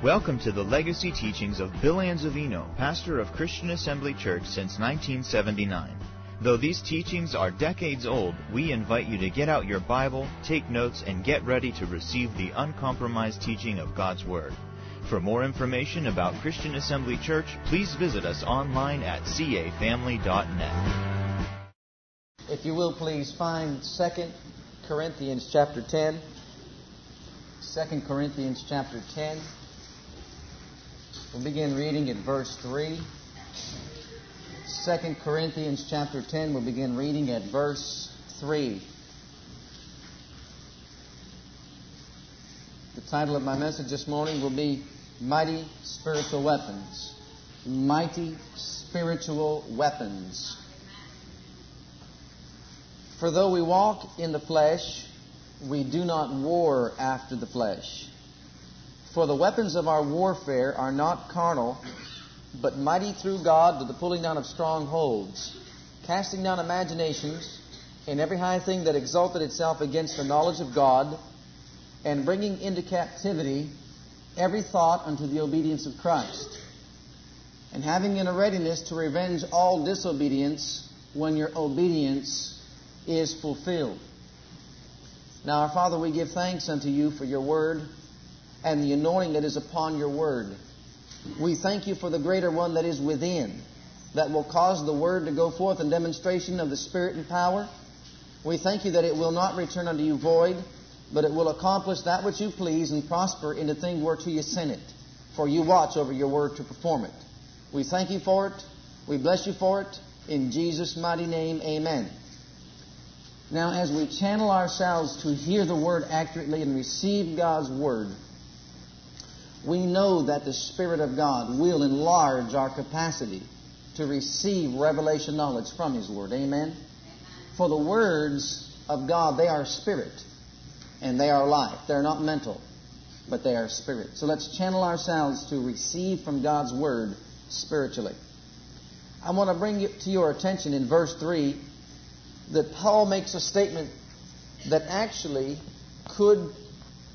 Welcome to the legacy teachings of Bill Anzavino, pastor of Christian Assembly Church since 1979. Though these teachings are decades old, we invite you to get out your Bible, take notes, and get ready to receive the uncompromised teaching of God's Word. For more information about Christian Assembly Church, please visit us online at cafamily.net. If you will, please find 2 Corinthians chapter 10. 2 Corinthians chapter 10. We'll begin reading at verse 3. 2 Corinthians chapter 10, we'll begin reading at verse 3. The title of my message this morning will be Mighty Spiritual Weapons. Mighty Spiritual Weapons. For though we walk in the flesh, we do not war after the flesh. For the weapons of our warfare are not carnal, but mighty through God to the pulling down of strongholds, casting down imaginations and every high thing that exalted itself against the knowledge of God, and bringing into captivity every thought unto the obedience of Christ, and having in a readiness to revenge all disobedience when your obedience is fulfilled. Now, our Father, we give thanks unto you for your word and the anointing that is upon your word. We thank you for the greater one that is within, that will cause the word to go forth in demonstration of the Spirit and power. We thank you that it will not return unto you void, but it will accomplish that which you please and prosper in the thing whereto you send it. For you watch over your word to perform it. We thank you for it. We bless you for it. In Jesus' mighty name, amen. Now, as we channel ourselves to hear the word accurately and receive God's word, we know that the Spirit of God will enlarge our capacity to receive revelation knowledge from His Word. Amen? For the words of God, they are spirit and they are life. They're not mental, but they are spirit. So let's channel ourselves to receive from God's Word spiritually. I want to bring to your attention in verse 3 that Paul makes a statement that actually could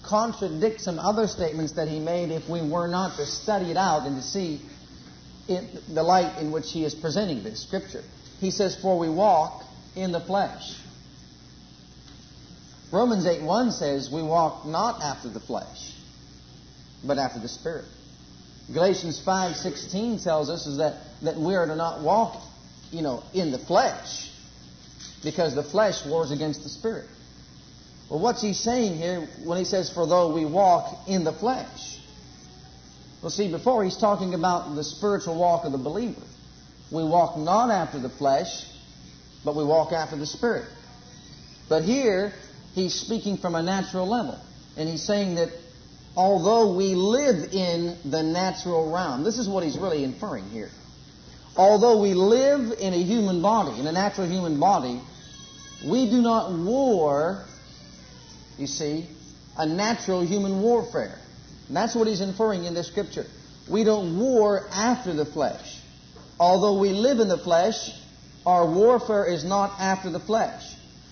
contradict some other statements that he made if we were not to study it out and to see in the light in which he is presenting this scripture. He says, for we walk in the flesh. Romans 8:1 says we walk not after the flesh, but after the Spirit. Galatians 5:16 tells us is that we are to not walk, in the flesh, because the flesh wars against the Spirit. Well, what's he saying here when he says, for though we walk in the flesh? Well, see, before he's talking about the spiritual walk of the believer. We walk not after the flesh, but we walk after the Spirit. But here, he's speaking from a natural level. And he's saying that although we live in the natural realm, this is what he's really inferring here. Although we live in a human body, in a natural human body, we do not war. You see, a natural human warfare. And that's what he's inferring in this scripture. We don't war after the flesh. Although we live in the flesh, our warfare is not after the flesh.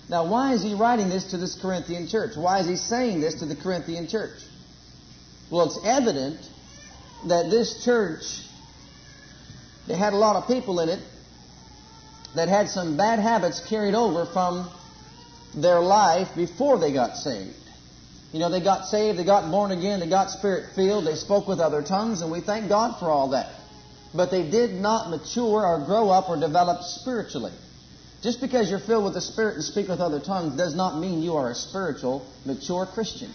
Now, why is he writing this to this Corinthian church? Why is he saying this to the Corinthian church? Well, it's evident that this church, they had a lot of people in it that had some bad habits carried over from their life before they got saved. They got saved, they got born again, they got Spirit-filled, they spoke with other tongues, and we thank God for all that. But they did not mature or grow up or develop spiritually. Just because you're filled with the Spirit and speak with other tongues does not mean you are a spiritual, mature Christian.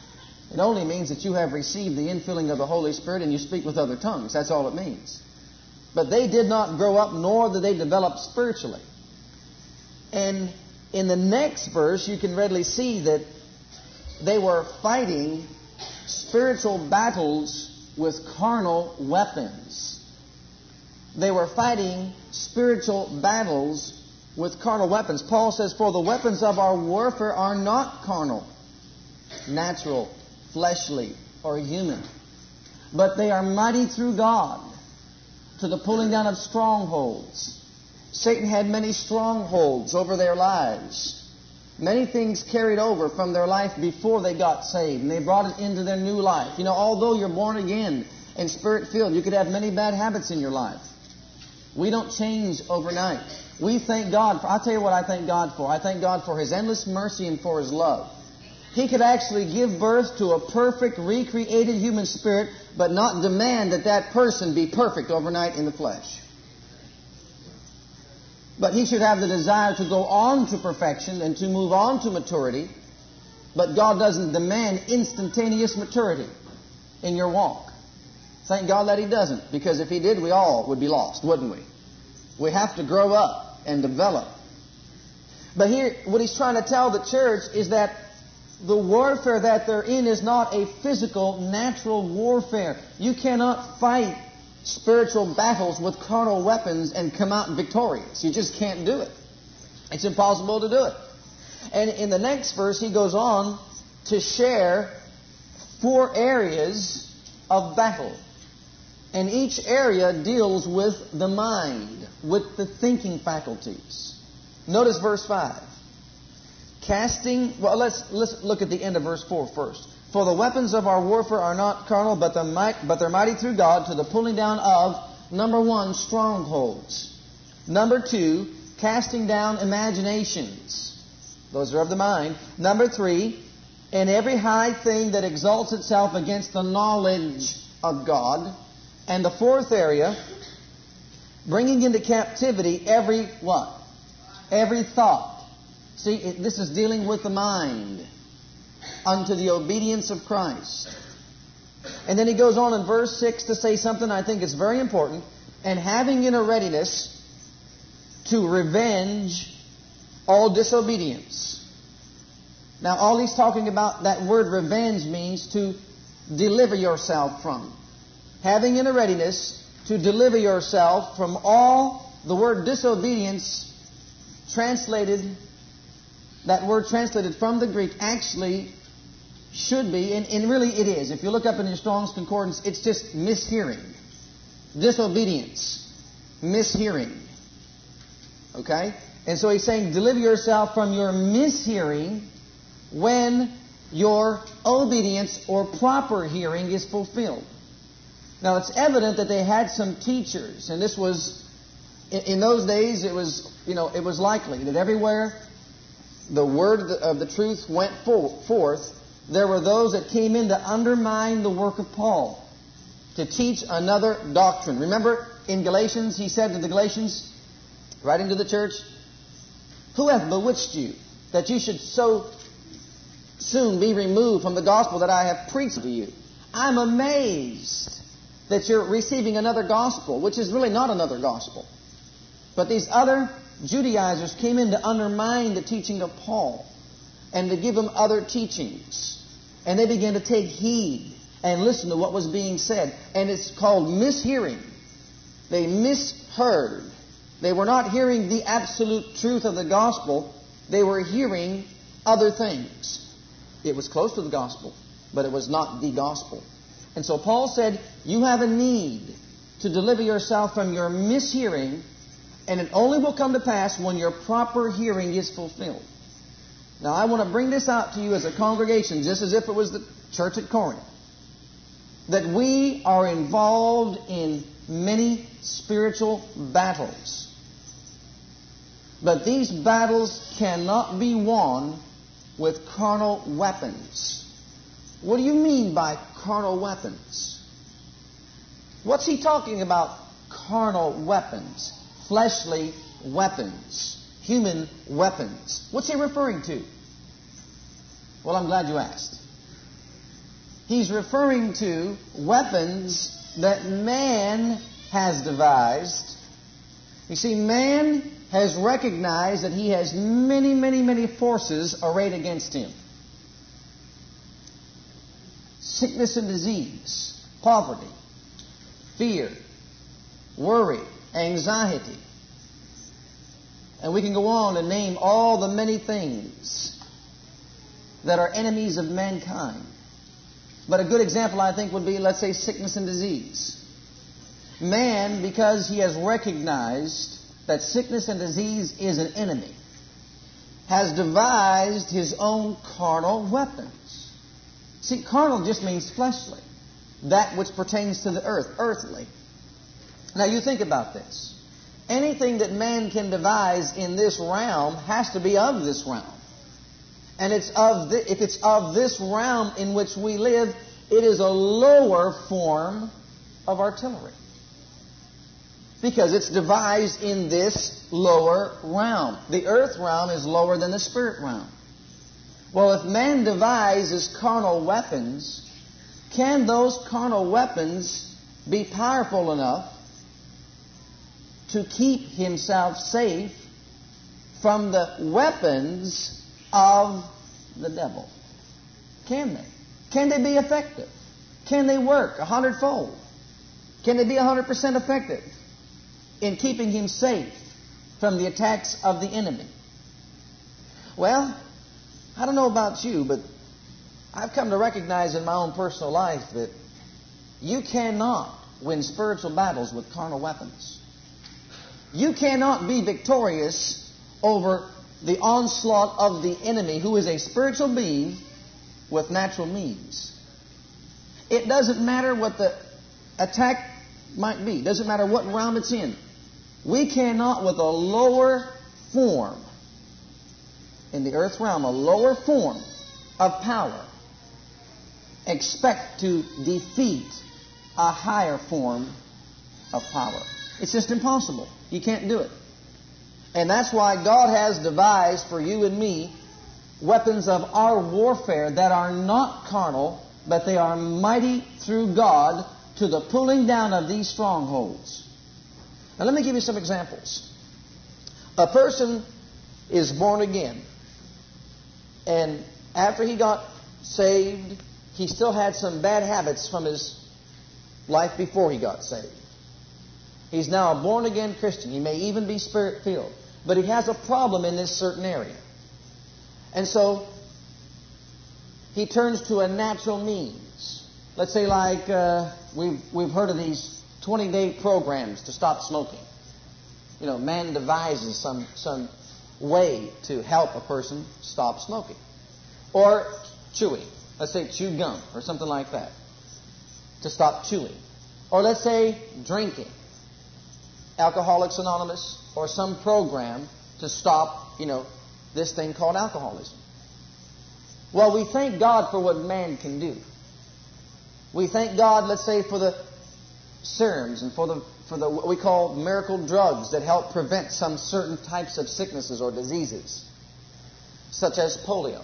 It only means that you have received the infilling of the Holy Spirit and you speak with other tongues. That's all it means. But they did not grow up, nor did they develop spiritually. And in the next verse, you can readily see that they were fighting spiritual battles with carnal weapons. They were fighting spiritual battles with carnal weapons. Paul says, for the weapons of our warfare are not carnal, natural, fleshly, or human, but they are mighty through God to the pulling down of strongholds. Satan had many strongholds over their lives. Many things carried over from their life before they got saved, and they brought it into their new life. Although you're born again and Spirit-filled. You could have many bad habits in your life. We don't change overnight. We thank God for, I'll tell you what I thank God for. I thank God for His endless mercy and for His love. He could actually give birth to a perfect, recreated human spirit, but not demand that that person be perfect overnight in the flesh. But he should have the desire to go on to perfection and to move on to maturity. But God doesn't demand instantaneous maturity in your walk. Thank God that He doesn't, because if He did, we all would be lost, wouldn't we? We have to grow up and develop. But here, what He's trying to tell the church is that the warfare that they're in is not a physical, natural warfare. You cannot fight spiritual battles with carnal weapons and come out victorious. You just can't do it. It's impossible to do it. And in the next verse, he goes on to share 4 areas of battle. And each area deals with the mind, with the thinking faculties. Notice verse 5. Let's look at the end of verse 4 first. For the weapons of our warfare are not carnal, but they're mighty through God to the pulling down of, number 1, strongholds. Number 2, casting down imaginations. Those are of the mind. Number 3, and every high thing that exalts itself against the knowledge of God. And the 4th area, bringing into captivity every what? Every thought. See, this is dealing with the mind unto the obedience of Christ. And then he goes on in verse 6 to say something I think is very important. And having in a readiness to revenge all disobedience. Now, all he's talking about, that word revenge means to deliver yourself from. Having in a readiness to deliver yourself from all, the word disobedience translated, that word translated from the Greek actually should be, and really it is. If you look up in your Strong's Concordance, it's just mishearing. Disobedience. Mishearing. Okay? And so he's saying, deliver yourself from your mishearing when your obedience or proper hearing is fulfilled. Now, it's evident that they had some teachers, and this was, in those days, it was likely that everywhere the word of the truth went forth, there were those that came in to undermine the work of Paul, to teach another doctrine. Remember, in Galatians, he said to the Galatians, writing to the church, who hath bewitched you, that you should so soon be removed from the gospel that I have preached to you? I'm amazed that you're receiving another gospel, which is really not another gospel. But these other Judaizers came in to undermine the teaching of Paul and to give him other teachings. And they began to take heed and listen to what was being said. And it's called mishearing. They misheard. They were not hearing the absolute truth of the gospel. They were hearing other things. It was close to the gospel, but it was not the gospel. And so Paul said, you have a need to deliver yourself from your mishearing, and it only will come to pass when your proper hearing is fulfilled. Now, I want to bring this out to you as a congregation, just as if it was the church at Corinth, that we are involved in many spiritual battles. But these battles cannot be won with carnal weapons. What do you mean by carnal weapons? What's he talking about? Carnal weapons. Fleshly weapons. Human weapons. What's he referring to? Well, I'm glad you asked. He's referring to weapons that man has devised. You see, man has recognized that he has many, many, many forces arrayed against him. Sickness and disease, poverty, fear, worry, anxiety. And we can go on and name all the many things that are enemies of mankind. But a good example, I think, would be, let's say, sickness and disease. Man, because he has recognized that sickness and disease is an enemy, has devised his own carnal weapons. See, carnal just means fleshly. that which pertains to the earth, earthly. Now you think about this. Anything that man can devise in this realm has to be of this realm. And if it's of this realm in which we live, it is a lower form of artillery. Because it's devised in this lower realm. The earth realm is lower than the spirit realm. Well, if man devises carnal weapons, can those carnal weapons be powerful enough to keep himself safe from the weapons of the devil? Can they? Can they be effective? Can they work 100-fold? Can they be 100% effective in keeping him safe from the attacks of the enemy? Well, I don't know about you, but I've come to recognize in my own personal life that you cannot win spiritual battles with carnal weapons. You cannot be victorious over the onslaught of the enemy, who is a spiritual being, with natural means. It doesn't matter what the attack might be. It doesn't matter what realm it's in. We cannot, with a lower form, in the earth realm, a lower form of power, expect to defeat a higher form of power. It's just impossible. You can't do it. And that's why God has devised for you and me weapons of our warfare that are not carnal, but they are mighty through God to the pulling down of these strongholds. Now let me give you some examples. A person is born again. And after he got saved, he still had some bad habits from his life before he got saved. He's now a born-again Christian. He may even be spirit-filled. But he has a problem in this certain area. And so he turns to a natural means. Let's say, like, we've heard of these 20-day programs to stop smoking. You know, man devises some way to help a person stop smoking. Or chewing. Let's say chew gum or something like that to stop chewing. Or let's say drinking. Alcoholics Anonymous or some program to stop, this thing called alcoholism. Well, we thank God for what man can do. We thank God, let's say, for the serums and for the what we call miracle drugs that help prevent some certain types of sicknesses or diseases, such as polio.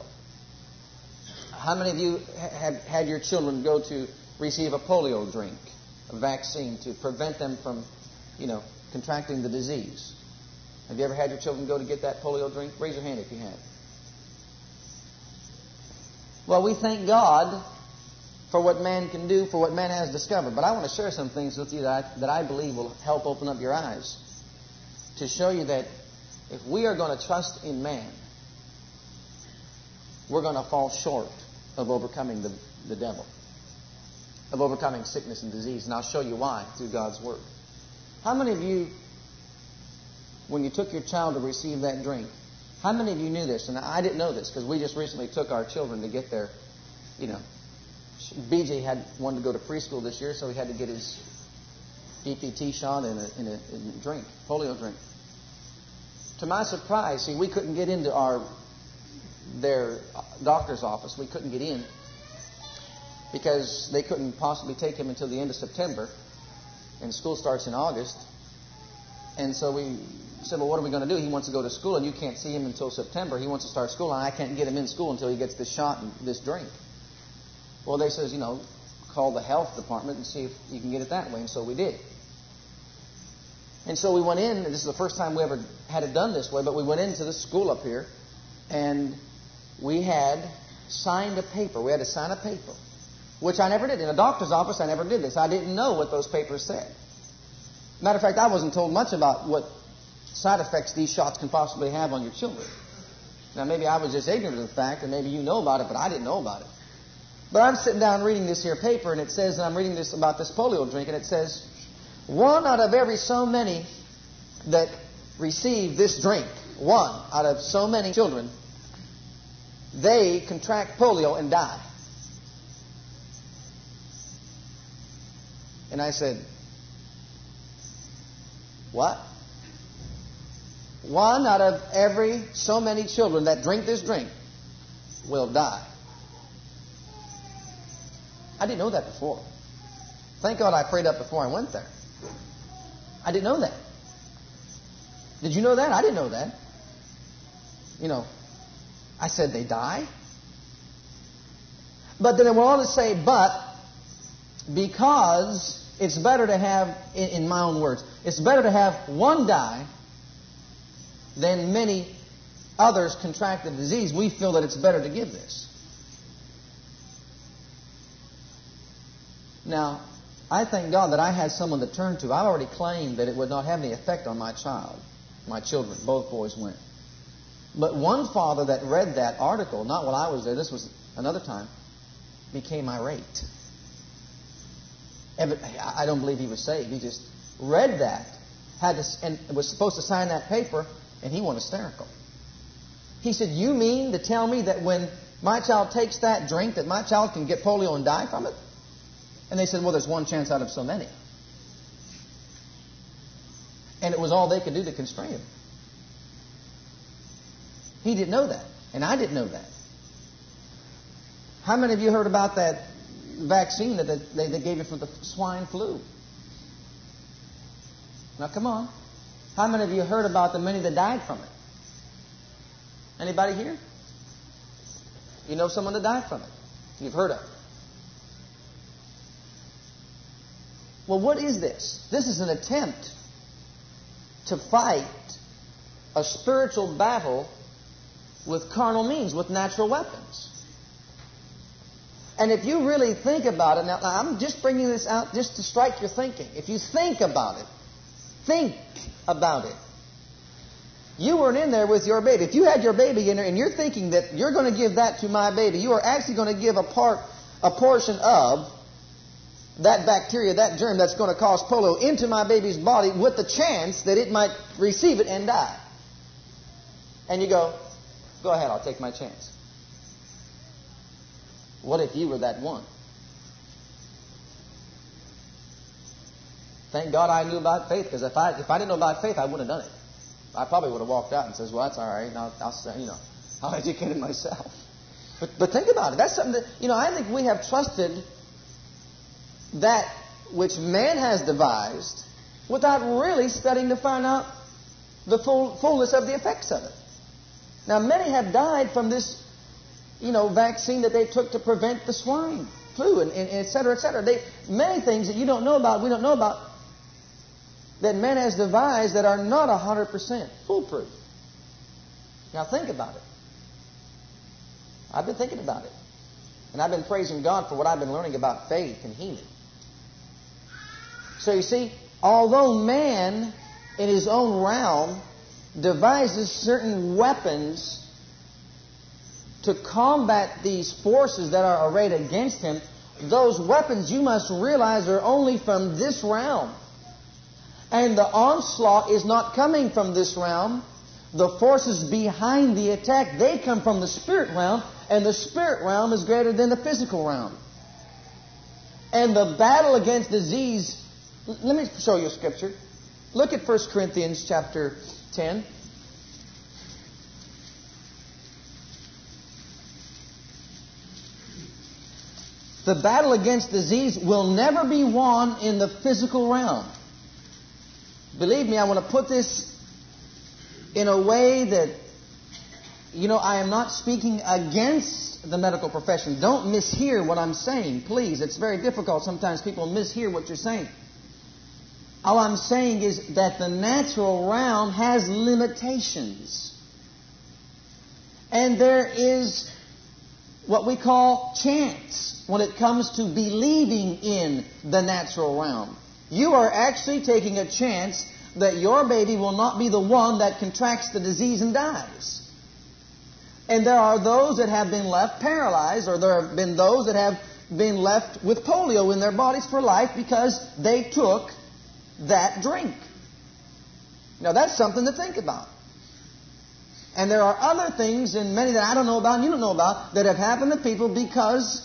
How many of you have had your children go to receive a polio drink, a vaccine to prevent them from, contracting the disease? Have you ever had your children go to get that polio drink? Raise your hand if you have. Well, we thank God for what man can do, for what man has discovered. But I want to share some things with you that I believe will help open up your eyes to show you that if we are going to trust in man, we're going to fall short of overcoming the devil, of overcoming sickness and disease. And I'll show you why through God's Word. How many of you, when you took your child to receive that drink, how many of you knew this? And I didn't know this because we just recently took our children to get their, BJ wanted to go to preschool this year, so he had to get his DPT shot and a drink, polio drink. To my surprise, we couldn't get into their doctor's office. We couldn't get in because they couldn't possibly take him until the end of September. And school starts in August. And so we said, well, what are we going to do? He wants to go to school, and you can't see him until September. He wants to start school, and I can't get him in school until he gets this shot and this drink. Well, they says, call the health department and see if you can get it that way. And so we did. And so we went in, and this is the first time we ever had it done this way, but we went into the school up here, and we had signed a paper. We had to sign a paper, which I never did. In a doctor's office, I never did this. I didn't know what those papers said. Matter of fact, I wasn't told much about what side effects these shots can possibly have on your children. Now, maybe I was just ignorant of the fact, and maybe you know about it, but I didn't know about it. But I'm sitting down reading this here paper, and it says, and I'm reading this about this polio drink, and it says, one out of every so many that receive this drink, one out of so many children, they contract polio and die. And I said, what? One out of every so many children that drink this drink will die. I didn't know that before. Thank God I prayed up before I went there. I didn't know that. Did you know that? I didn't know that. You know, I said they die. But then I went on to say, but because it's better to have, in my own words, it's better to have one die than many others contract the disease. We feel that it's better to give this. Now, I thank God that I had someone to turn to. I've already claimed that it would not have any effect on my child. My children, both boys went. But one father that read that article, not while I was there, this was another time, became irate. I don't believe he was saved. He just read that, and was supposed to sign that paper, and he went hysterical. He said, you mean to tell me that when my child takes that drink that my child can get polio and die from it? And they said, well, there's one chance out of so many. And it was all they could do to constrain him. He didn't know that. And I didn't know that. How many of you heard about that vaccine that they gave you for the swine flu? Now, come on. How many of you heard about the many that died from it? Anybody here? You know someone that died from it. You've heard of it. Well, what is this? This is an attempt to fight a spiritual battle with carnal means, with natural weapons. And if you really think about it, now I'm just bringing this out just to strike your thinking. If you think about it. You weren't in there with your baby. If you had your baby in there and you're thinking that you're going to give that to my baby, you are actually going to give a portion of that bacteria, that germ that's going to cause polio into my baby's body with the chance that it might receive it and die. And you go ahead, I'll take my chance. What if you were that one? Thank God I knew about faith, because if I didn't know about faith, I wouldn't have done it. I probably would have walked out and says, well, that's all right. I'll educate myself. But think about it. That's something that, I think we have trusted that which man has devised without really studying to find out the fullness of the effects of it. Now, many have died from this, vaccine that they took to prevent the swine flu and et cetera, et cetera. Many things that you don't know about, we don't know about, that man has devised that are not 100% foolproof. Now think about it. I've been thinking about it. And I've been praising God for what I've been learning about faith and healing. So you see, although man in his own realm devises certain weapons to combat these forces that are arrayed against him, those weapons, you must realize, are only from this realm. And the onslaught is not coming from this realm. The forces behind the attack, they come from the spirit realm, and the spirit realm is greater than the physical realm. And the battle against disease, let me show you a scripture. Look at 1 Corinthians chapter 10. The battle against disease will never be won in the physical realm. Believe me, I want to put this in a way that, I am not speaking against the medical profession. Don't mishear what I'm saying, please. It's very difficult. Sometimes people mishear what you're saying. All I'm saying is that the natural realm has limitations. And there is what we call chance when it comes to believing in the natural realm. You are actually taking a chance that your baby will not be the one that contracts the disease and dies. And there are those that have been left paralyzed, or there have been those that have been left with polio in their bodies for life because they took that drink. Now that's something to think about. And there are other things, and many that I don't know about and you don't know about, that have happened to people because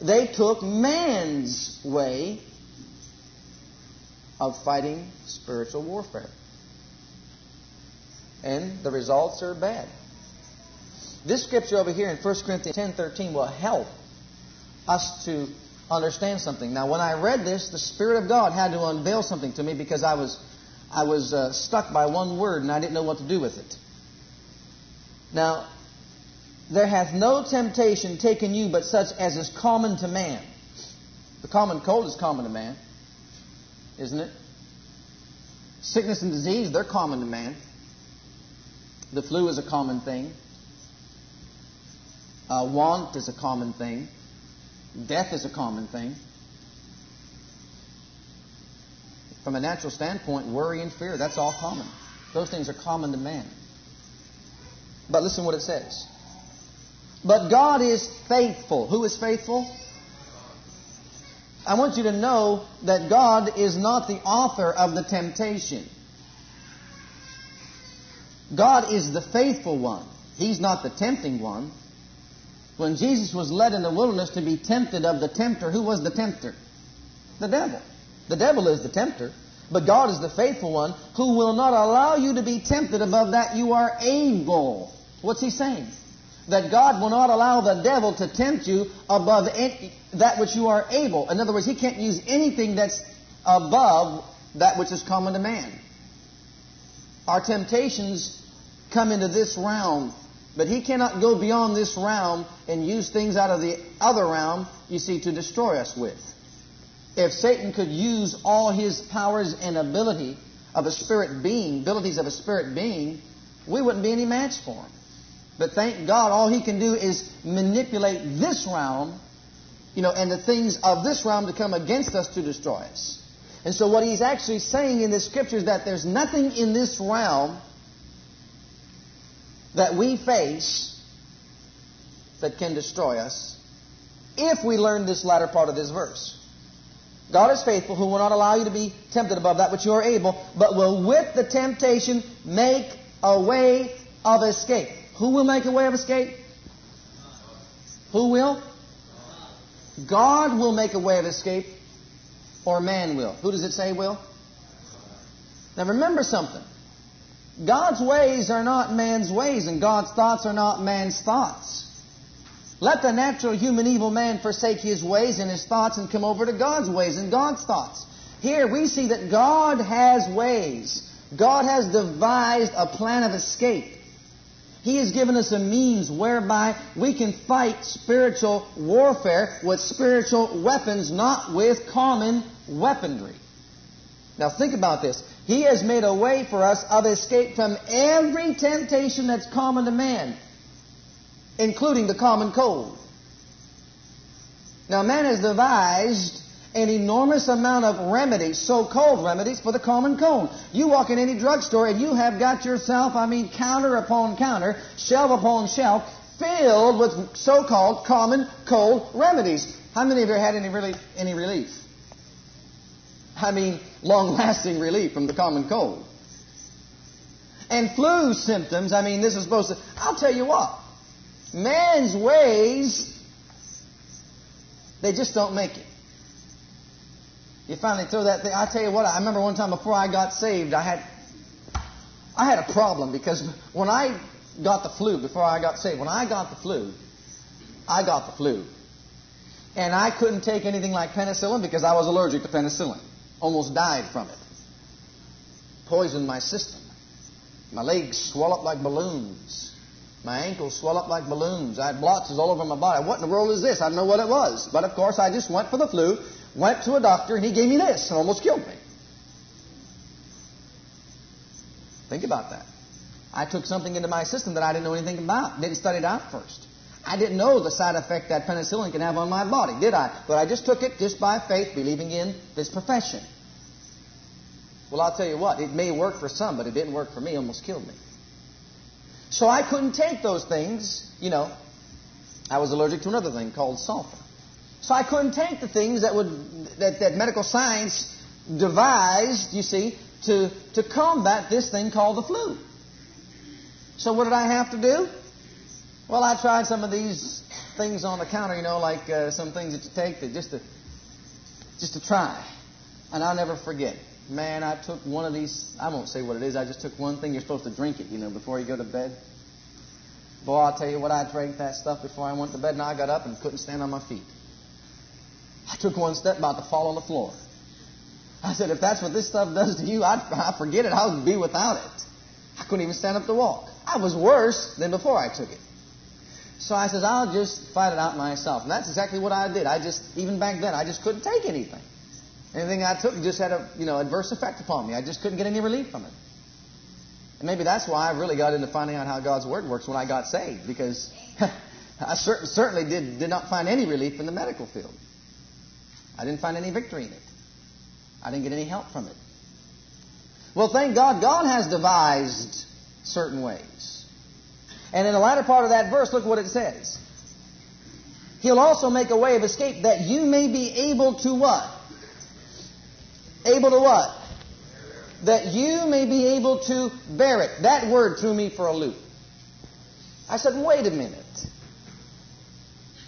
they took man's way of fighting spiritual warfare. And the results are bad. This scripture over here in 1 Corinthians 10:13 will help us to understand something. Now, when I read this, the Spirit of God had to unveil something to me because I was stuck by one word and I didn't know what to do with it. Now, there hath no temptation taken you but such as is common to man. The common cold is common to man, isn't it? Sickness and disease, they're common to man. The flu is a common thing. Want is a common thing. Death is a common thing. From a natural standpoint, worry and fear, that's all common. Those things are common to man. But listen what it says. But God is faithful. Who is faithful? I want you to know that God is not the author of the temptation. God is the faithful one. He's not the tempting one. When Jesus was led in the wilderness to be tempted of the tempter, who was the tempter? The devil. The devil is the tempter. But God is the faithful one who will not allow you to be tempted above that you are able. What's he saying? That God will not allow the devil to tempt you above that which you are able. In other words, he can't use anything that's above that which is common to man. Our temptations come into this realm, but he cannot go beyond this realm and use things out of the other realm, you see, to destroy us with. If Satan could use all his powers and abilities of a spirit being, we wouldn't be any match for him. But thank God, all he can do is manipulate this realm, and the things of this realm to come against us to destroy us. And so what he's actually saying in the Scripture is that there's nothing in this realm that we face that can destroy us if we learn this latter part of this verse. God is faithful, who will not allow you to be tempted above that which you are able, but will with the temptation make a way of escape. Who will make a way of escape? Who will? God will make a way of escape, or man will. Who does it say will? Now remember something. God's ways are not man's ways, and God's thoughts are not man's thoughts. Let the natural human evil man forsake his ways and his thoughts and come over to God's ways and God's thoughts. Here we see that God has ways. God has devised a plan of escape. He has given us a means whereby we can fight spiritual warfare with spiritual weapons, not with common weaponry. Now think about this. He has made a way for us of escape from every temptation that's common to man, including the common cold. Now man has devised an enormous amount of remedies, so-called remedies, for the common cold. You walk in any drugstore and you have got yourself, counter upon counter, shelf upon shelf, filled with so-called common cold remedies. How many of you had any relief? Long-lasting relief from the common cold. And flu symptoms, this is supposed to... I'll tell you what, man's ways, they just don't make it. You finally throw that thing. I tell you what, I remember one time before I got saved, I had a problem, because when I got the flu, before I got saved, I got the flu. And I couldn't take anything like penicillin because I was allergic to penicillin. Almost died from it. Poisoned my system. My legs swelled up like balloons. My ankles swelled up like balloons. I had blotches all over my body. What in the world is this? I didn't know what it was. But of course, I just went for the flu. Went to a doctor and he gave me this and almost killed me. Think about that. I took something into my system that I didn't know anything about. Didn't study it out first. I didn't know the side effect that penicillin can have on my body, did I? But I just took it just by faith, believing in this profession. Well, I'll tell you what, it may work for some, but it didn't work for me. It almost killed me. So I couldn't take those things. I was allergic to another thing called sulfur. So I couldn't take the things that medical science devised, to combat this thing called the flu. So what did I have to do? Well, I tried some of these things on the counter, like some things that you take just to try. And I'll never forget. man, I took one of these, I won't say what it is, I just took one thing. You're supposed to drink it, you know, before you go to bed. Boy, I'll tell you what, I drank that stuff before I went to bed, and I got up and couldn't stand on my feet. I took one step, about to fall on the floor. I said, if that's what this stuff does to you, I'd forget it. I would be without it. I couldn't even stand up to walk. I was worse than before I took it. So I said, I'll just fight it out myself. And that's exactly what I did. Even back then, I just couldn't take anything. Anything I took just had a, adverse effect upon me. I just couldn't get any relief from it. And maybe that's why I really got into finding out how God's Word works when I got saved, because I certainly did not find any relief in the medical field. I didn't find any victory in it. I didn't get any help from it. Well, thank God, God has devised certain ways. And in the latter part of that verse, look what it says. He'll also make a way of escape that you may be able to what? Able to what? That you may be able to bear it. That word threw me for a loop. I said, wait a minute.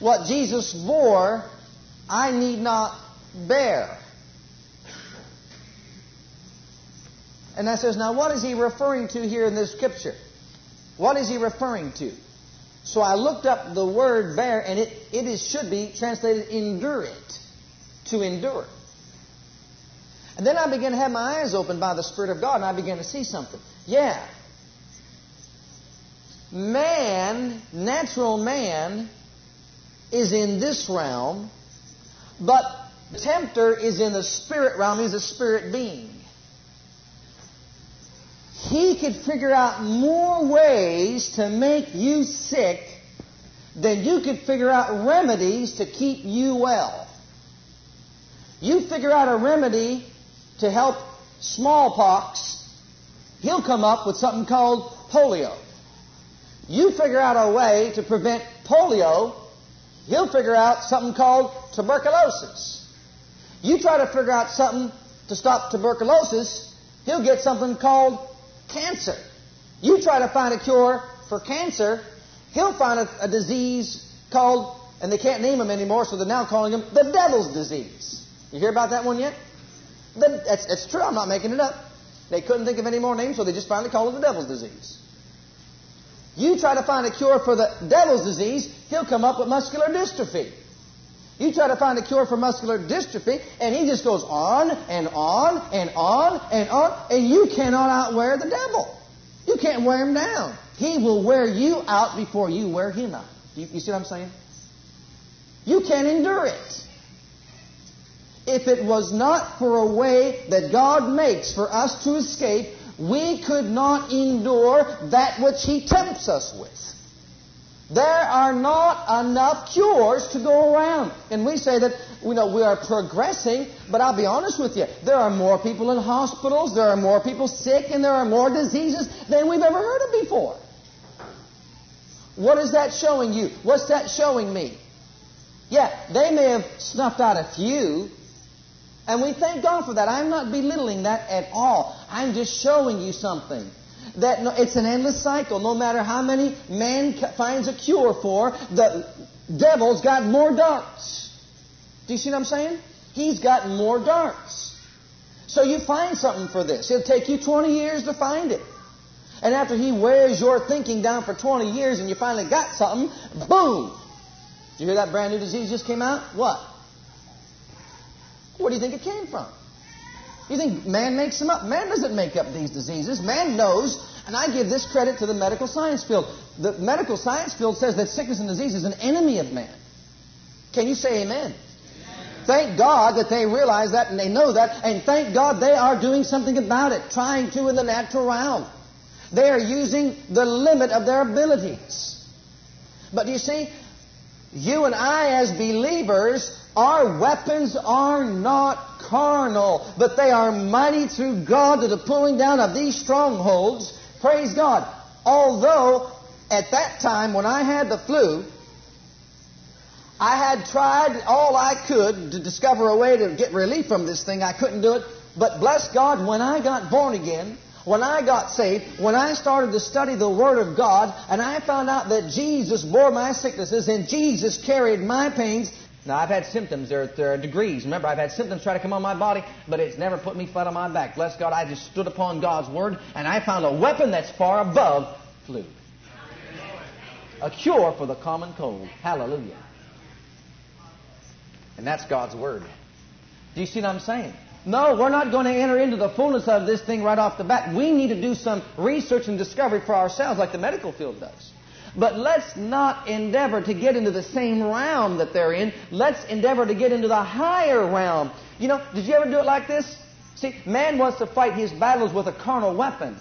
What Jesus bore, I need not bear. And that says, now what is he referring to here in this scripture? What is he referring to? So I looked up the word bear, and it should be translated endure it, to endure. And then I began to have my eyes opened by the Spirit of God, and I began to see something. Yeah. Man, natural man, is in this realm, but tempter is in the spirit realm. He's a spirit being. He could figure out more ways to make you sick than you could figure out remedies to keep you well. You figure out a remedy to help smallpox, he'll come up with something called polio. You figure out a way to prevent polio, he'll figure out something called tuberculosis. You try to figure out something to stop tuberculosis, he'll get something called cancer. You try to find a cure for cancer, he'll find a disease called, and they can't name him anymore, so they're now calling him the devil's disease. You hear about that one yet? That's true. I'm not making it up. They couldn't think of any more names, so they just finally called it the devil's disease. You try to find a cure for the devil's disease, he'll come up with muscular dystrophy. You try to find a cure for muscular dystrophy, and he just goes on and on and on and on, and you cannot outwear the devil. You can't wear him down. He will wear you out before you wear him out. You see what I'm saying? You can't endure it. If it was not for a way that God makes for us to escape, we could not endure that which He tempts us with. There are not enough cures to go around. And we say that, we are progressing, but I'll be honest with you. There are more people in hospitals, there are more people sick, and there are more diseases than we've ever heard of before. What is that showing you? What's that showing me? Yeah, they may have snuffed out a few, and we thank God for that. I'm not belittling that at all. I'm just showing you something. It's an endless cycle. No matter how many man finds a cure for, the devil's got more darts. Do you see what I'm saying? He's got more darts. So you find something for this. It'll take you 20 years to find it. And after he wears your thinking down for 20 years and you finally got something, boom! Did you hear that brand new disease just came out? What? Where do you think it came from? You think man makes them up? Man doesn't make up these diseases. Man knows, and I give this credit to the medical science field. The medical science field says that sickness and disease is an enemy of man. Can you say amen? Amen. Thank God that they realize that and they know that, and thank God they are doing something about it, trying to in the natural realm. They are using the limit of their abilities. But do you see, you and I as believers, our weapons are not carnal, but they are mighty through God to the pulling down of these strongholds. Praise God. Although, at that time when I had the flu, I had tried all I could to discover a way to get relief from this thing. I couldn't do it. But bless God, when I got born again, when I got saved, when I started to study the Word of God, and I found out that Jesus bore my sicknesses and Jesus carried my pains, Now, I've had symptoms. There are degrees. Remember, I've had symptoms try to come on my body, but it's never put me flat on my back. Bless God, I just stood upon God's Word, and I found a weapon that's far above flu. A cure for the common cold. Hallelujah. And that's God's Word. Do you see what I'm saying? No, we're not going to enter into the fullness of this thing right off the bat. We need to do some research and discovery for ourselves like the medical field does. But let's not endeavor to get into the same realm that they're in. Let's endeavor to get into the higher realm. You know, did you ever do it like this? See, man wants to fight his battles with a carnal weapon.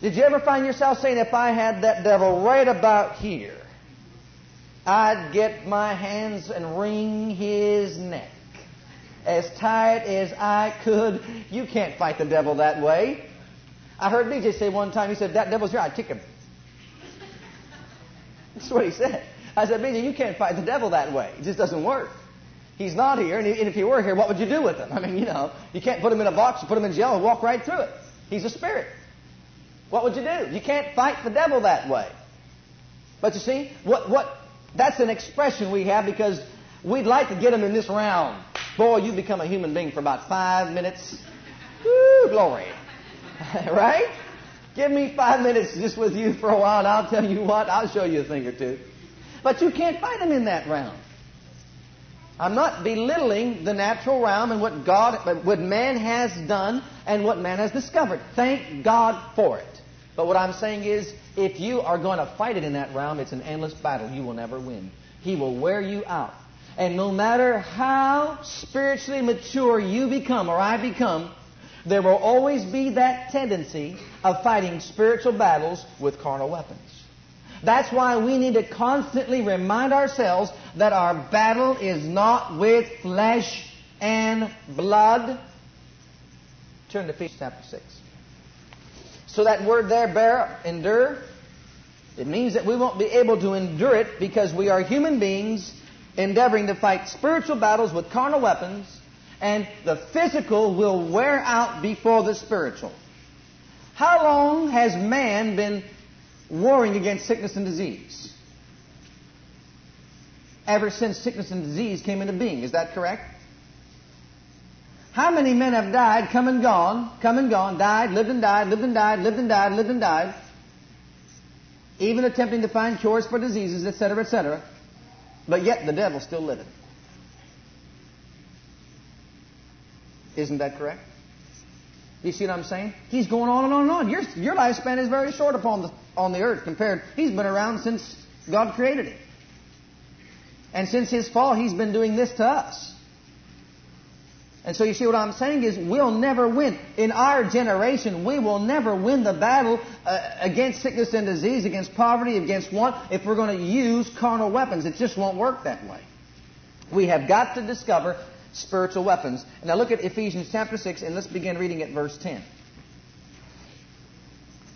Did you ever find yourself saying, if I had that devil right about here, I'd get my hands and wring his neck as tight as I could. You can't fight the devil that way. I heard BJ say one time, he said, that devil's here, I'd kick him. That's what he said. I said, BJ, you can't fight the devil that way. It just doesn't work. He's not here, and if he were here, what would you do with him? I mean, you know, you can't put him in a box, put him in jail, and walk right through it. He's a spirit. What would you do? You can't fight the devil that way. But you see, that's an expression we have because we'd like to get him in this realm. Boy, you become a human being for about 5 minutes. Woo, glory. Right? Give me 5 minutes just with you for a while, and I'll tell you what, I'll show you a thing or two. But you can't fight them in that realm. I'm not belittling the natural realm and what man has done and what man has discovered. Thank God for it. But what I'm saying is, if you are going to fight it in that realm, it's an endless battle. You will never win. He will wear you out. And no matter how spiritually mature you become or I become, there will always be that tendency of fighting spiritual battles with carnal weapons. That's why we need to constantly remind ourselves that our battle is not with flesh and blood. Turn to Ephesians chapter 6. So that word there, bear, endure, it means that we won't be able to endure it because we are human beings endeavoring to fight spiritual battles with carnal weapons. And the physical will wear out before the spiritual. How long has man been warring against sickness and disease? Ever since sickness and disease came into being. Is that correct? How many men have died, come and gone, died, lived and died, lived and died, lived and died, lived and died, even attempting to find cures for diseases, etc., etc., but yet the devil's still living. Isn't that correct? You see what I'm saying? He's going on and on and on. Your lifespan is very short upon the earth compared. He's been around since God created him. And since his fall, he's been doing this to us. And so you see what I'm saying is we'll never win. In our generation, we will never win the battle against sickness and disease, against poverty, against want, if we're going to use carnal weapons. It just won't work that way. We have got to discover spiritual weapons. Now look at Ephesians chapter 6 and let's begin reading at verse 10.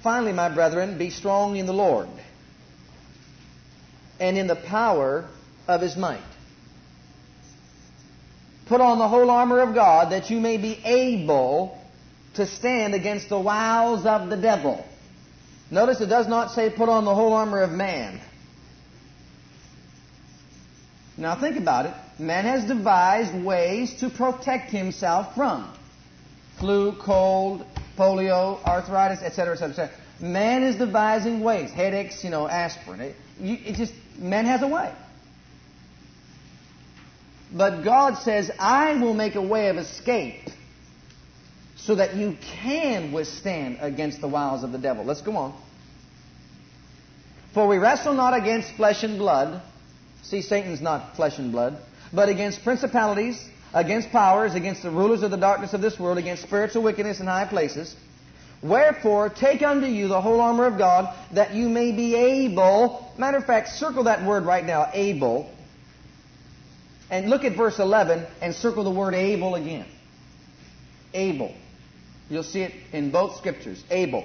Finally, my brethren, be strong in the Lord and in the power of His might. Put on the whole armor of God that you may be able to stand against the wiles of the devil. Notice it does not say put on the whole armor of man. Now think about it. Man has devised ways to protect himself from flu, cold, polio, arthritis, etc., etc., etc. Man is devising ways. Headaches, you know, aspirin. Man has a way. But God says, I will make a way of escape so that you can withstand against the wiles of the devil. Let's go on. For we wrestle not against flesh and blood. See, Satan's not flesh and blood. But against principalities, against powers, against the rulers of the darkness of this world, against spiritual wickedness in high places. Wherefore, take unto you the whole armor of God, that you may be able. Matter of fact, circle that word right now, able. And look at verse 11 and circle the word able again. Able. You'll see it in both scriptures. Able.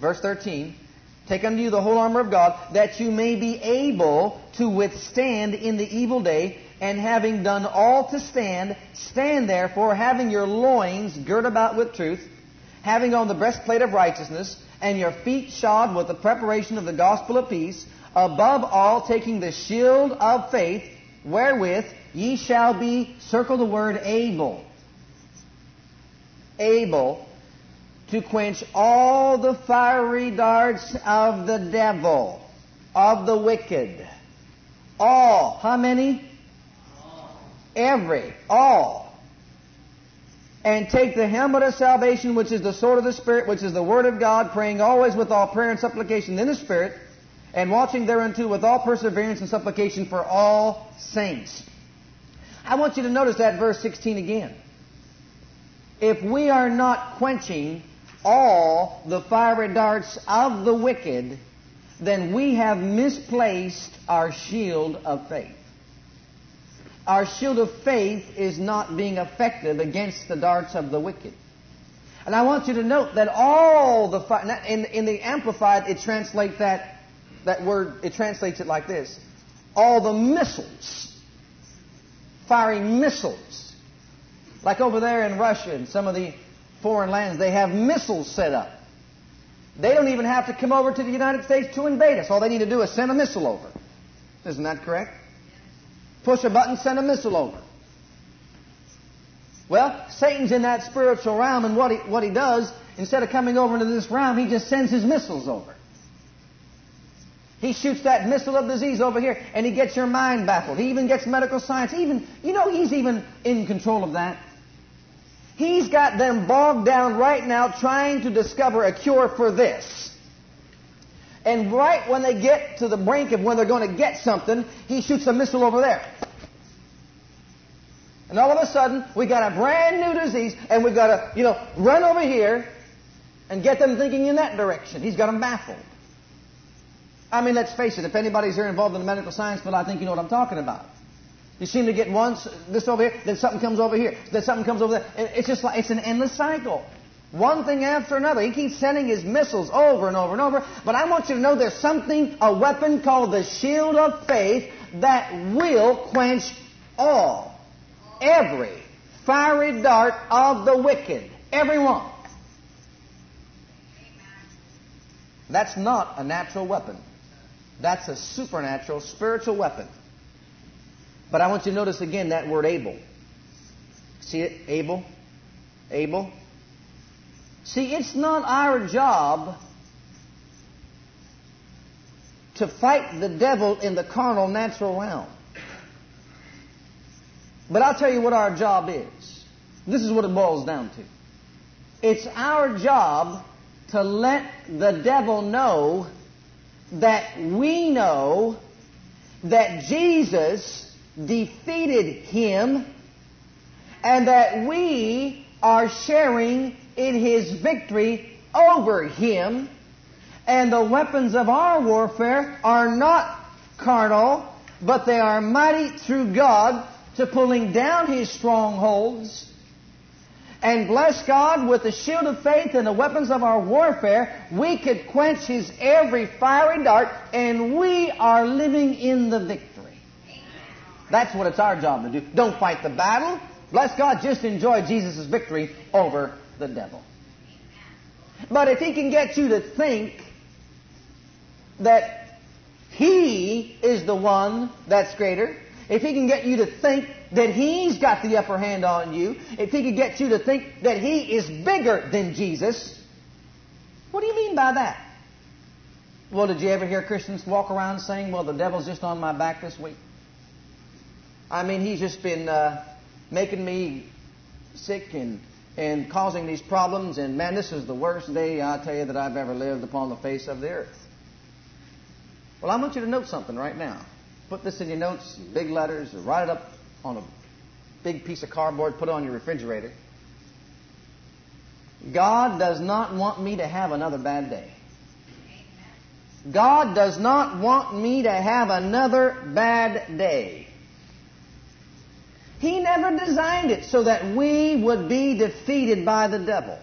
Verse 13. Take unto you the whole armor of God, that you may be able to withstand in the evil day, and having done all to stand, stand therefore, having your loins girt about with truth, having on the breastplate of righteousness, and your feet shod with the preparation of the gospel of peace. Above all, taking the shield of faith, wherewith ye shall be, circle the word able, able to quench all the fiery darts of the devil, of the wicked. All. How many? All. Every. All. And take the helmet of salvation, which is the sword of the Spirit, which is the Word of God, praying always with all prayer and supplication in the Spirit, and watching thereunto with all perseverance and supplication for all saints. I want you to notice that verse 16 again. If we are not quenching all the fiery darts of the wicked, then we have misplaced our shield of faith. Our shield of faith is not being effective against the darts of the wicked. And I want you to note that all the fire... In the Amplified, it translates that word, it translates it like this. All the missiles, fiery missiles. Like over there in Russia and some of the foreign lands, they have missiles set up. They don't even have to come over to the United States to invade us. All they need to do is send a missile over. Isn't that correct? Push a button, send a missile over. Well, Satan's in that spiritual realm, and what he does, instead of coming over into this realm, he just sends his missiles over. He shoots that missile of disease over here, and he gets your mind baffled. He even gets medical science. He's even in control of that. He's got them bogged down right now trying to discover a cure for this. And right when they get to the brink of when they're going to get something, he shoots a missile over there. And all of a sudden, we got a brand new disease, and we've got to, run over here and get them thinking in that direction. He's got them baffled. I mean, let's face it, if anybody's here involved in the medical science field, I think you know what I'm talking about. You seem to get once this over here, then something comes over here, then something comes over there. And it's just like it's an endless cycle. One thing after another. He keeps sending his missiles over and over and over. But I want you to know there's a weapon called the shield of faith that will quench every fiery dart of the wicked. Every one. That's not a natural weapon. That's a supernatural, spiritual weapon. But I want you to notice again that word able. See it? Able. Able. See, it's not our job to fight the devil in the carnal, natural realm. But I'll tell you what our job is. This is what it boils down to. It's our job to let the devil know that we know that Jesus defeated him and that we are sharing in his victory over him. And the weapons of our warfare are not carnal, but they are mighty through God to pulling down his strongholds. And bless God, with the shield of faith and the weapons of our warfare, we could quench his every fiery dart, and we are living in the victory. That's what it's our job to do. Don't fight the battle. Bless God, just enjoy Jesus' victory over the devil. But if he can get you to think that he is the one that's greater, if he can get you to think that he's got the upper hand on you, if he can get you to think that he is bigger than Jesus, what do you mean by that? Well, did you ever hear Christians walk around saying, well, the devil's just on my back this week? I mean, he's just been making me sick and causing these problems, and man, this is the worst day, I tell you, that I've ever lived upon the face of the earth. Well, I want you to note something right now. Put this in your notes, big letters, or write it up on a big piece of cardboard, put it on your refrigerator. God does not want me to have another bad day. God does not want me to have another bad day. He never designed it so that we would be defeated by the devil.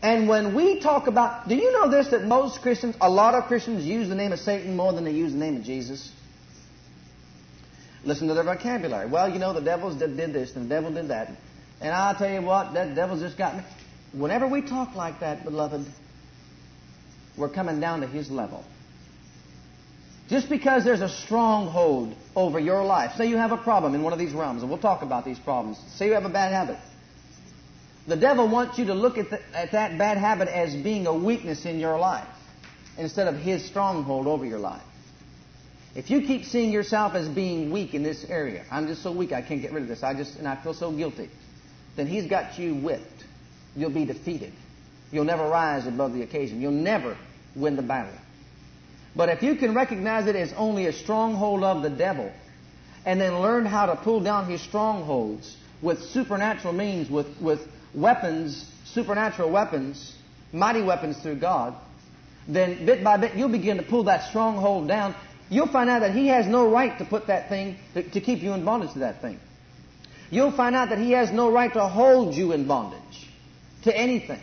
And when we talk about... Do you know this, that most Christians, a lot of Christians, use the name of Satan more than they use the name of Jesus? Listen to their vocabulary. Well, the devil did this and the devil did that. And I'll tell you what, that devil's just got me. Whenever we talk like that, beloved, we're coming down to his level. Just because there's a stronghold over your life, say you have a problem in one of these realms, and we'll talk about these problems. Say you have a bad habit. The devil wants you to look at that bad habit as being a weakness in your life instead of his stronghold over your life. If you keep seeing yourself as being weak in this area, I'm just so weak I can't get rid of this, I feel so guilty, then he's got you whipped. You'll be defeated. You'll never rise above the occasion. You'll never win the battle. But if you can recognize it as only a stronghold of the devil and then learn how to pull down his strongholds with supernatural means, with weapons, supernatural weapons, mighty weapons through God, then bit by bit you'll begin to pull that stronghold down. You'll find out that he has no right to put that thing, to keep you in bondage to that thing. You'll find out that he has no right to hold you in bondage to anything.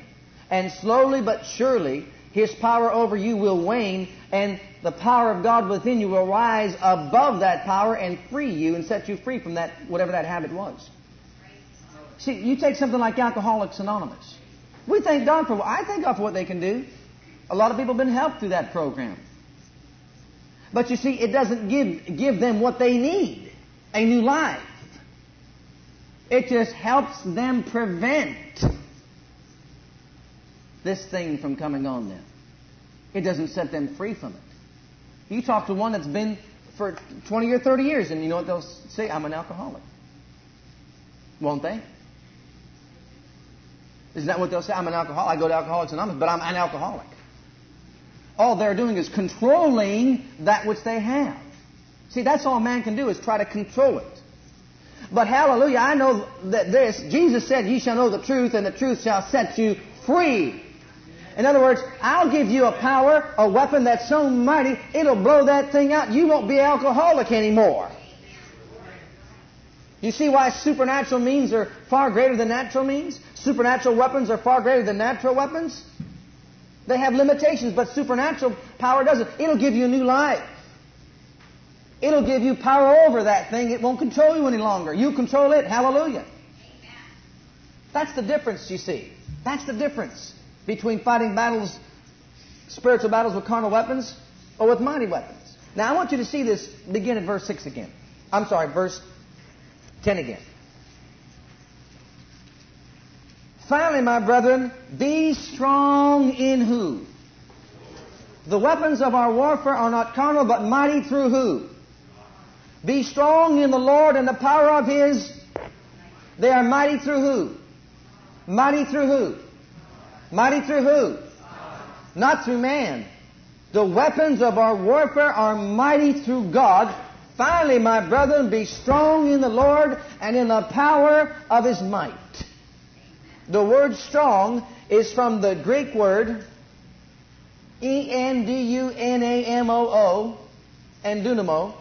And slowly but surely, his power over you will wane, and the power of God within you will rise above that power and free you and set you free from that, whatever that habit was. See, you take something like Alcoholics Anonymous. I thank God for what they can do. A lot of people have been helped through that program. But you see, it doesn't give them what they need, a new life. It just helps them prevent this thing from coming on them. It doesn't set them free from it. You talk to one that's been for 20 or 30 years, and you know what they'll say? I'm an alcoholic. Won't they? Isn't that what they'll say? I'm an alcoholic. I go to Alcoholics Anonymous, but I'm an alcoholic. All they're doing is controlling that which they have. See, that's all man can do is try to control it. But hallelujah, I know that this, Jesus said, ye shall know the truth, and the truth shall set you free. In other words, I'll give you a power, a weapon that's so mighty, it'll blow that thing out. You won't be alcoholic anymore. You see why supernatural means are far greater than natural means? Supernatural weapons are far greater than natural weapons? They have limitations, but supernatural power doesn't. It'll give you a new life. It'll give you power over that thing. It won't control you any longer. You control it. Hallelujah. That's the difference, you see. That's the difference between fighting battles, spiritual battles with carnal weapons or with mighty weapons. Now, I want you to see this begin at verse 6 again. I'm sorry, verse 10 again. Finally, my brethren, be strong in who? The weapons of our warfare are not carnal, but mighty through who? Be strong in the Lord and the power of His. They are mighty through who? Mighty through who? Mighty through who? Not through man. The weapons of our warfare are mighty through God. Finally, my brethren, be strong in the Lord and in the power of His might. The word strong is from the Greek word endunamo, and dunamo,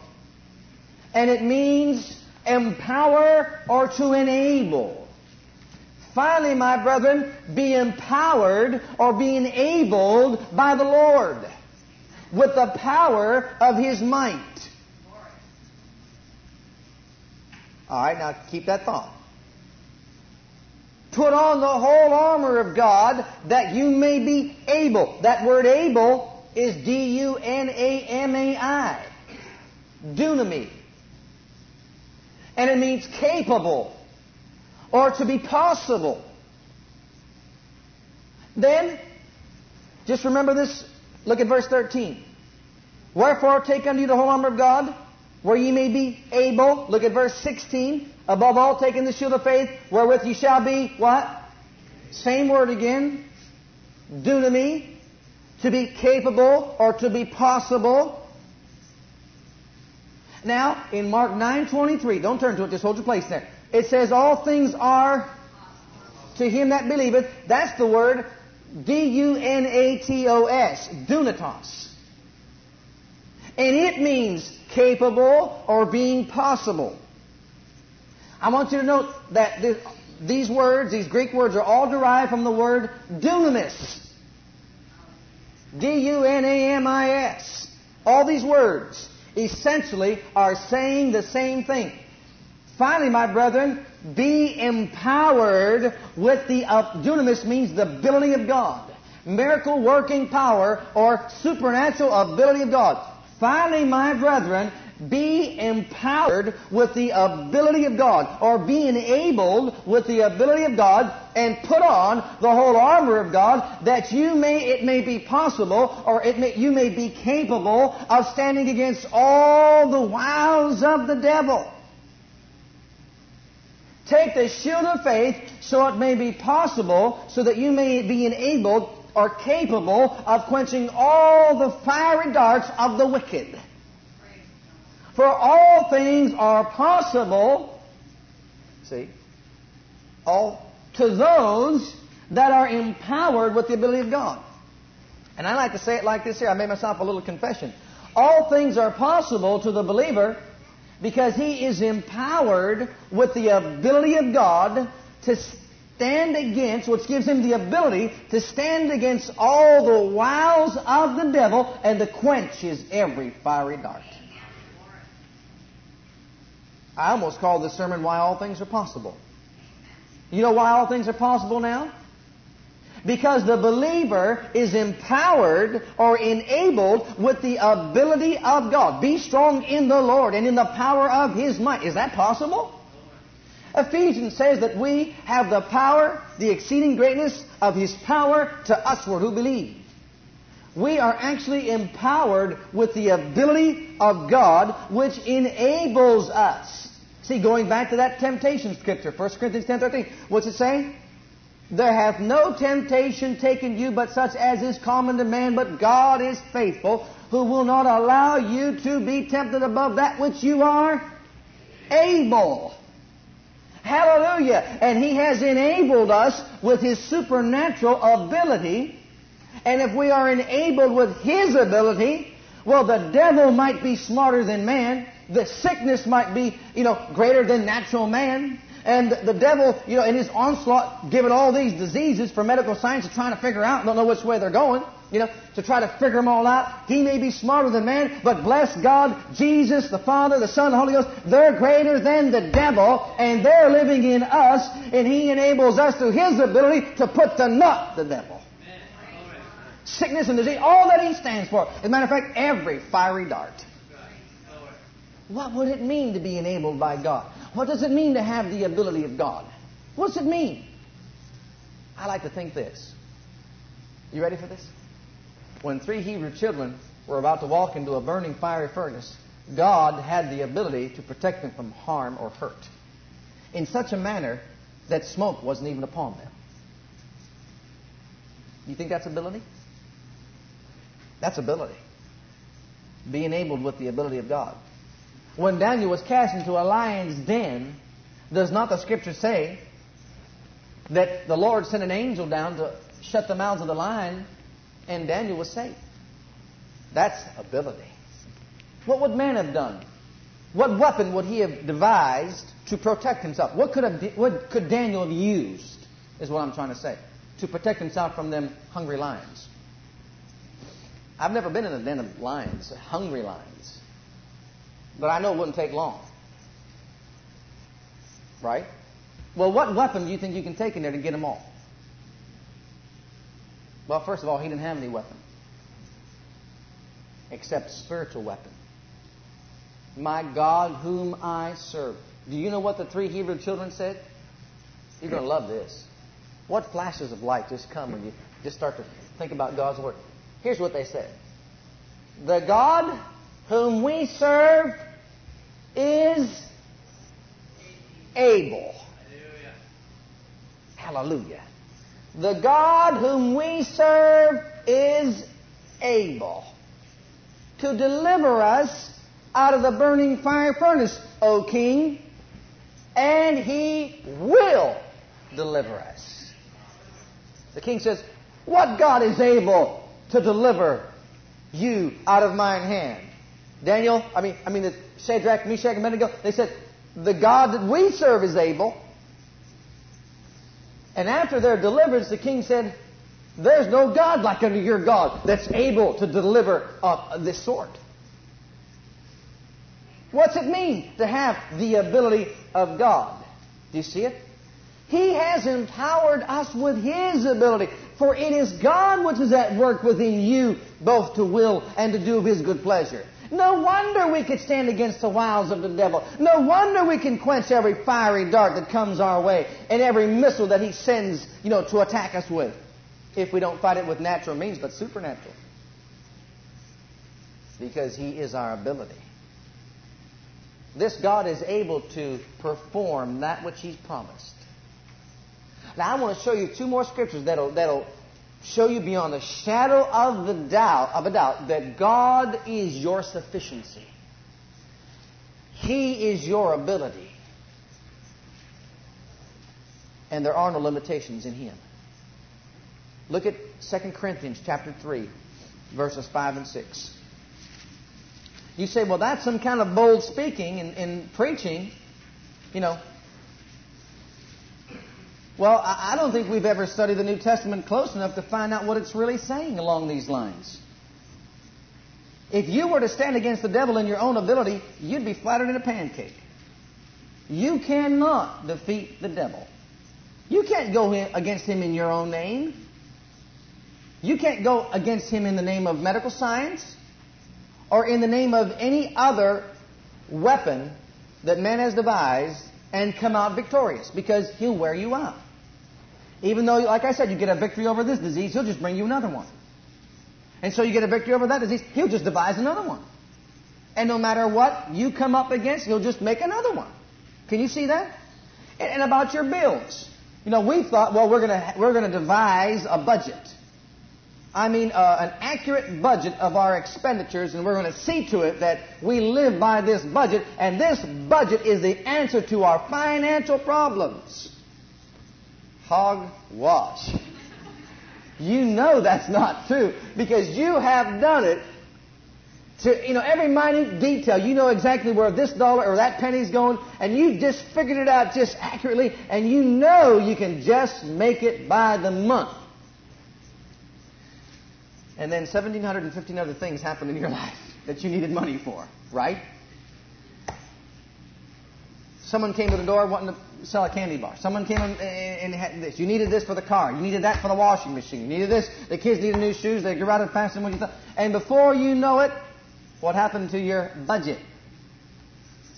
and it means empower or to enable. Finally, my brethren, be empowered or be enabled by the Lord with the power of His might. All right, now keep that thought. Put on the whole armor of God that you may be able. That word able is D-U-N-A-M-A-I. Dunami. And it means capable or to be possible. Then, just remember this. Look at verse 13. Wherefore take unto you the whole armor of God, where ye may be able. Look at verse 16. Above all, taking the shield of faith, wherewith ye shall be, what? Same word again. Dunami. To be capable or to be possible. Now, in Mark 9:23, don't turn to it, just hold your place there. It says, all things are to him that believeth. That's the word D-U-N-A-T-O-S. Dunatos. And it means capable or being possible. I want you to note that these words, these Greek words, are all derived from the word dunamis. D-U-N-A-M-I-S. All these words essentially are saying the same thing. Finally, my brethren, be empowered with the dunamis means the ability of God. Miracle working power or supernatural ability of God. Finally, my brethren, be empowered with the ability of God, or be enabled with the ability of God, and put on the whole armor of God, that it may be possible, or you may be capable of standing against all the wiles of the devil. Take the shield of faith, so it may be possible, so that you may be enabled or capable of quenching all the fiery darts of the wicked. For all things are possible, to those that are empowered with the ability of God. And I like to say it like this here. I made myself a little confession. All things are possible to the believer because he is empowered with the ability of God to stand against, which gives him the ability to stand against all the wiles of the devil and to quench his every fiery dart. I almost called this sermon, Why All Things Are Possible. You know why all things are possible now? Because the believer is empowered or enabled with the ability of God. Be strong in the Lord and in the power of His might. Is that possible? Ephesians says that we have the power, the exceeding greatness of His power to usward who believe. We are actually empowered with the ability of God, which enables us. See, going back to that temptation scripture, 1 Corinthians 10:13, what's it saying? There hath no temptation taken you but such as is common to man, but God is faithful, who will not allow you to be tempted above that which you are able. Hallelujah! And He has enabled us with His supernatural ability. And if we are enabled with His ability, well, the devil might be smarter than man. The sickness might be, greater than natural man. And the devil, in his onslaught, given all these diseases for medical science to try to figure out, don't know which way they're going, to try to figure them all out. He may be smarter than man, but bless God, Jesus, the Father, the Son, the Holy Ghost, they're greater than the devil, and they're living in us, and He enables us through His ability to put to naught the devil. Amen. Sickness and disease, all that He stands for. As a matter of fact, every fiery dart. What would it mean to be enabled by God? What does it mean to have the ability of God? What does it mean? I like to think this. You ready for this? When 3 Hebrew children were about to walk into a burning fiery furnace, God had the ability to protect them from harm or hurt in such a manner that smoke wasn't even upon them. You think that's ability? That's ability. Be enabled with the ability of God. When Daniel was cast into a lion's den, does not the Scripture say that the Lord sent an angel down to shut the mouths of the lion, and Daniel was saved? That's ability. What would man have done? What weapon would he have devised to protect himself? What could Daniel have used, is what I'm trying to say, to protect himself from them hungry lions? I've never been in a den of lions, hungry lions. But I know it wouldn't take long. Right? Well, what weapon do you think you can take in there to get them all? Well, first of all, he didn't have any weapon. Except spiritual weapon. My God, whom I serve. Do you know what the 3 Hebrew children said? You're going to love this. What flashes of light just come when you just start to think about God's Word. Here's what they said. The God whom we serve is able. Hallelujah. Hallelujah. The God whom we serve is able to deliver us out of the burning fire furnace, O King, and He will deliver us. The King says, what God is able to deliver you out of mine hand? The Shadrach, Meshach, and Abednego, they said, the God that we serve is able. And after their deliverance, the king said, there's no God like unto your God that's able to deliver of this sort. What's it mean to have the ability of God? Do you see it? He has empowered us with His ability. For it is God which is at work within you, both to will and to do of His good pleasure. No wonder we could stand against the wiles of the devil. No wonder we can quench every fiery dart that comes our way and every missile that he sends, to attack us with, if we don't fight it with natural means, but supernatural. Because he is our ability. This God is able to perform that which he's promised. Now I want to show you two more scriptures that'll show you beyond the shadow of a doubt that God is your sufficiency. He is your ability. And there are no limitations in him. Look at 2 Corinthians chapter 3, verses 5 and 6. You say, well, that's some kind of bold speaking and preaching, Well, I don't think we've ever studied the New Testament close enough to find out what it's really saying along these lines. If you were to stand against the devil in your own ability, you'd be flattered in a pancake. You cannot defeat the devil. You can't go against him in your own name. You can't go against him in the name of medical science or in the name of any other weapon that man has devised and come out victorious, because he'll wear you out. Even though, like I said, you get a victory over this disease, he'll just bring you another one. And so you get a victory over that disease, he'll just devise another one. And no matter what you come up against, he'll just make another one. Can you see that? And about your bills. We thought, well, we're going to devise a budget. I mean, an accurate budget of our expenditures, and we're going to see to it that we live by this budget, and this budget is the answer to our financial problems. Hogwash. You know that's not true, because you have done it to, every minute detail. You know exactly where this dollar or that penny's going, and you just figured it out just accurately, and you know you can just make it by the month. And then 1,715 other things happened in your life that you needed money for, right? Someone came to the door wanting to sell a candy bar. Someone came and had this. You needed this for the car. You needed that for the washing machine. You needed this. The kids needed new shoes. They grew out of fashion when you thought. And before you know it, what happened to your budget?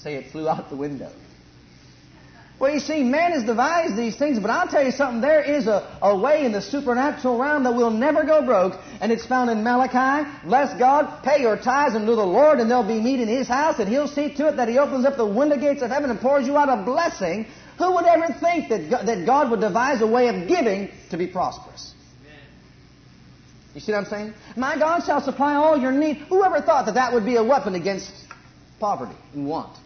Say it flew out the window. Well, you see, man has devised these things, but I'll tell you something. There is a way in the supernatural realm that will never go broke, and it's found in Malachi. Bless God, pay your tithes unto the Lord, and there'll be meat in His house, and He'll see to it that He opens up the window gates of heaven and pours you out a blessing. Who would ever think that God would devise a way of giving to be prosperous? Amen. You see what I'm saying? My God shall supply all your need. Whoever thought that would be a weapon against poverty and want?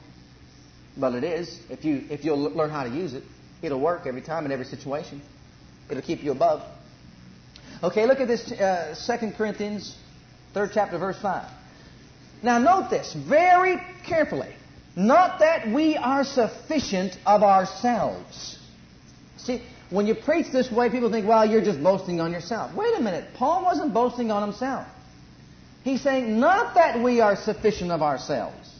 But it is. If you'll learn how to use it, it'll work every time in every situation. It'll keep you above. Okay, look at this 2 Corinthians 3rd chapter, verse 5. Now note this very carefully. Not that we are sufficient of ourselves. See, when you preach this way, people think, well, you're just boasting on yourself. Wait a minute. Paul wasn't boasting on himself. He's saying, not that we are sufficient of ourselves.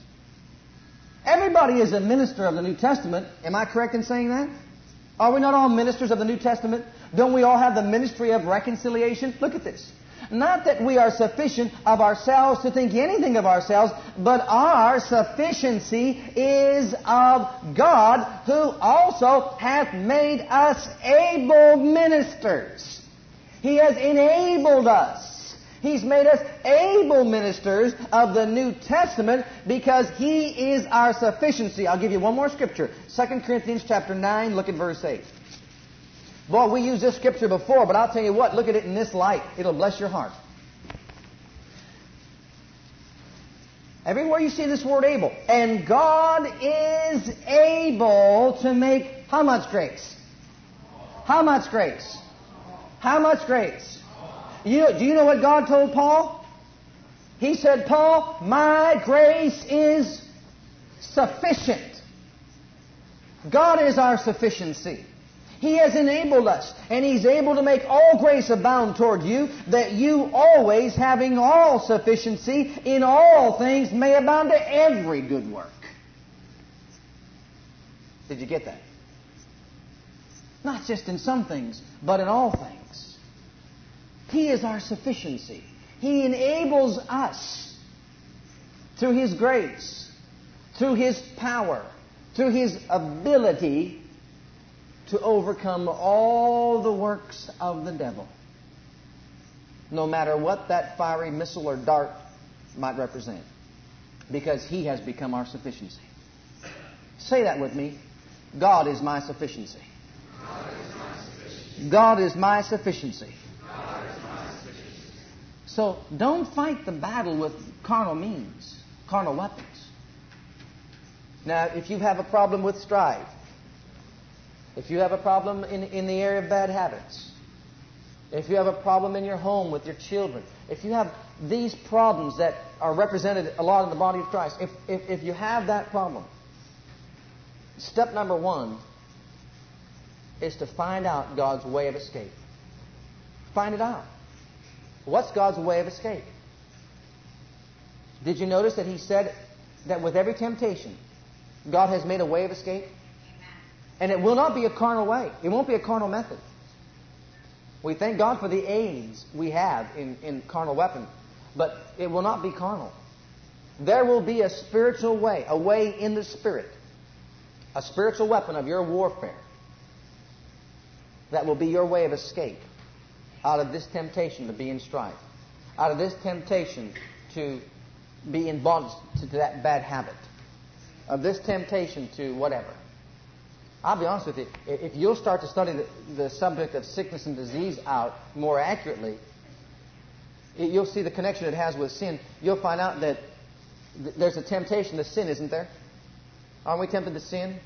Everybody is a minister of the New Testament. Am I correct in saying that? Are we not all ministers of the New Testament? Don't we all have the ministry of reconciliation? Look at this. Not that we are sufficient of ourselves to think anything of ourselves, but our sufficiency is of God, who also hath made us able ministers. He has enabled us. He's made us able ministers of the New Testament because He is our sufficiency. I'll give you one more scripture. 2 Corinthians chapter 9, look at verse 8. Boy, we used this scripture before, but I'll tell you what, look at it in this light. It'll bless your heart. Everywhere you see this word able. And God is able to make how much grace? How much grace? How much grace? Do you know what God told Paul? He said, Paul, my grace is sufficient. God is our sufficiency. He has enabled us, and He's able to make all grace abound toward you, that you always, having all sufficiency in all things, may abound to every good work. Did you get that? Not just in some things, but in all things. He is our sufficiency. He enables us through His grace, through His power, through His ability to overcome all the works of the devil, no matter what that fiery missile or dart might represent, because He has become our sufficiency. Say that with me. God is my sufficiency. God is my sufficiency. So don't fight the battle with carnal means, carnal weapons. Now, if you have a problem with strife, if you have a problem in the area of bad habits, if you have a problem in your home with your children, if you have these problems that are represented a lot in the body of Christ, if you have that problem, step number one is to find out God's way of escape. Find it out. What's God's way of escape? Did you notice that He said that with every temptation, God has made a way of escape? Amen. And it will not be a carnal way. It won't be a carnal method. We thank God for the aids we have in carnal weapon, but it will not be carnal. There will be a spiritual way, a way in the Spirit, a spiritual weapon of your warfare that will be your way of escape out of this temptation to be in strife, out of this temptation to be in bondage to that bad habit, of this temptation to whatever. I'll be honest with you, if you'll start to study the subject of sickness and disease out more accurately, you'll see the connection it has with sin. You'll find out that there's a temptation to sin, isn't there? Aren't we tempted to sin?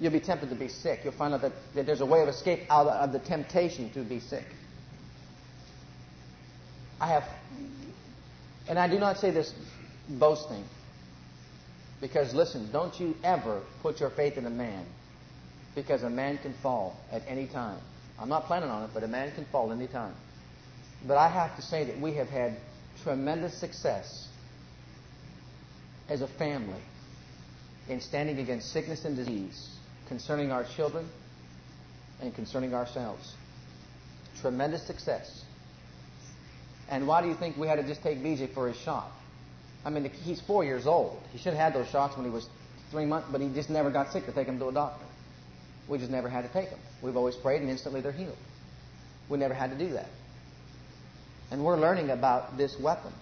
You'll be tempted to be sick. You'll find out that there's a way of escape out of the temptation to be sick. And I do not say this boasting, because listen, don't you ever put your faith in a man, because a man can fall at any time. I'm not planning on it, but a man can fall any time. But I have to say that we have had tremendous success as a family in standing against sickness and disease concerning our children and concerning ourselves. Tremendous success. And why do you think we had to just take BJ for his shot? I mean, he's 4 years old. He should have had those shots when he was 3 months, but he just never got sick to take him to a doctor. We just never had to take them. We've always prayed, and instantly they're healed. We never had to do that. And we're learning about this weapon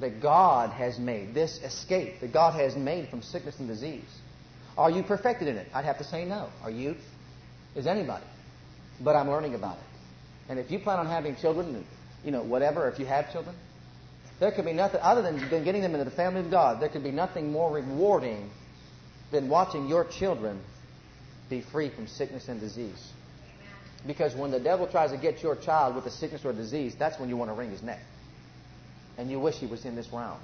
that God has made, this escape that God has made from sickness and disease. Are you perfected in it? I'd have to say no. Are you? Is anybody? But I'm learning about it. And if you plan on having children, you know, whatever, if you have children, there could be nothing other than getting them into the family of God. There could be nothing more rewarding than watching your children be free from sickness and disease. Because when the devil tries to get your child with a sickness or a disease, that's when you want to wring his neck. And you wish he was in this round.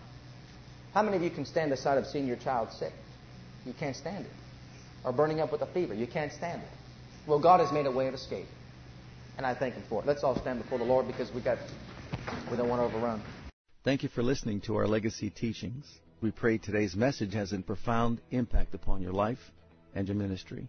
How many of you can stand the sight of seeing your child sick? You can't stand it. Or burning up with a fever. You can't stand it. Well, God has made a way of escape. And I thank Him for it. Let's all stand before the Lord, because we don't want to overrun. Thank you for listening to our Legacy Teachings. We pray today's message has a profound impact upon your life and your ministry.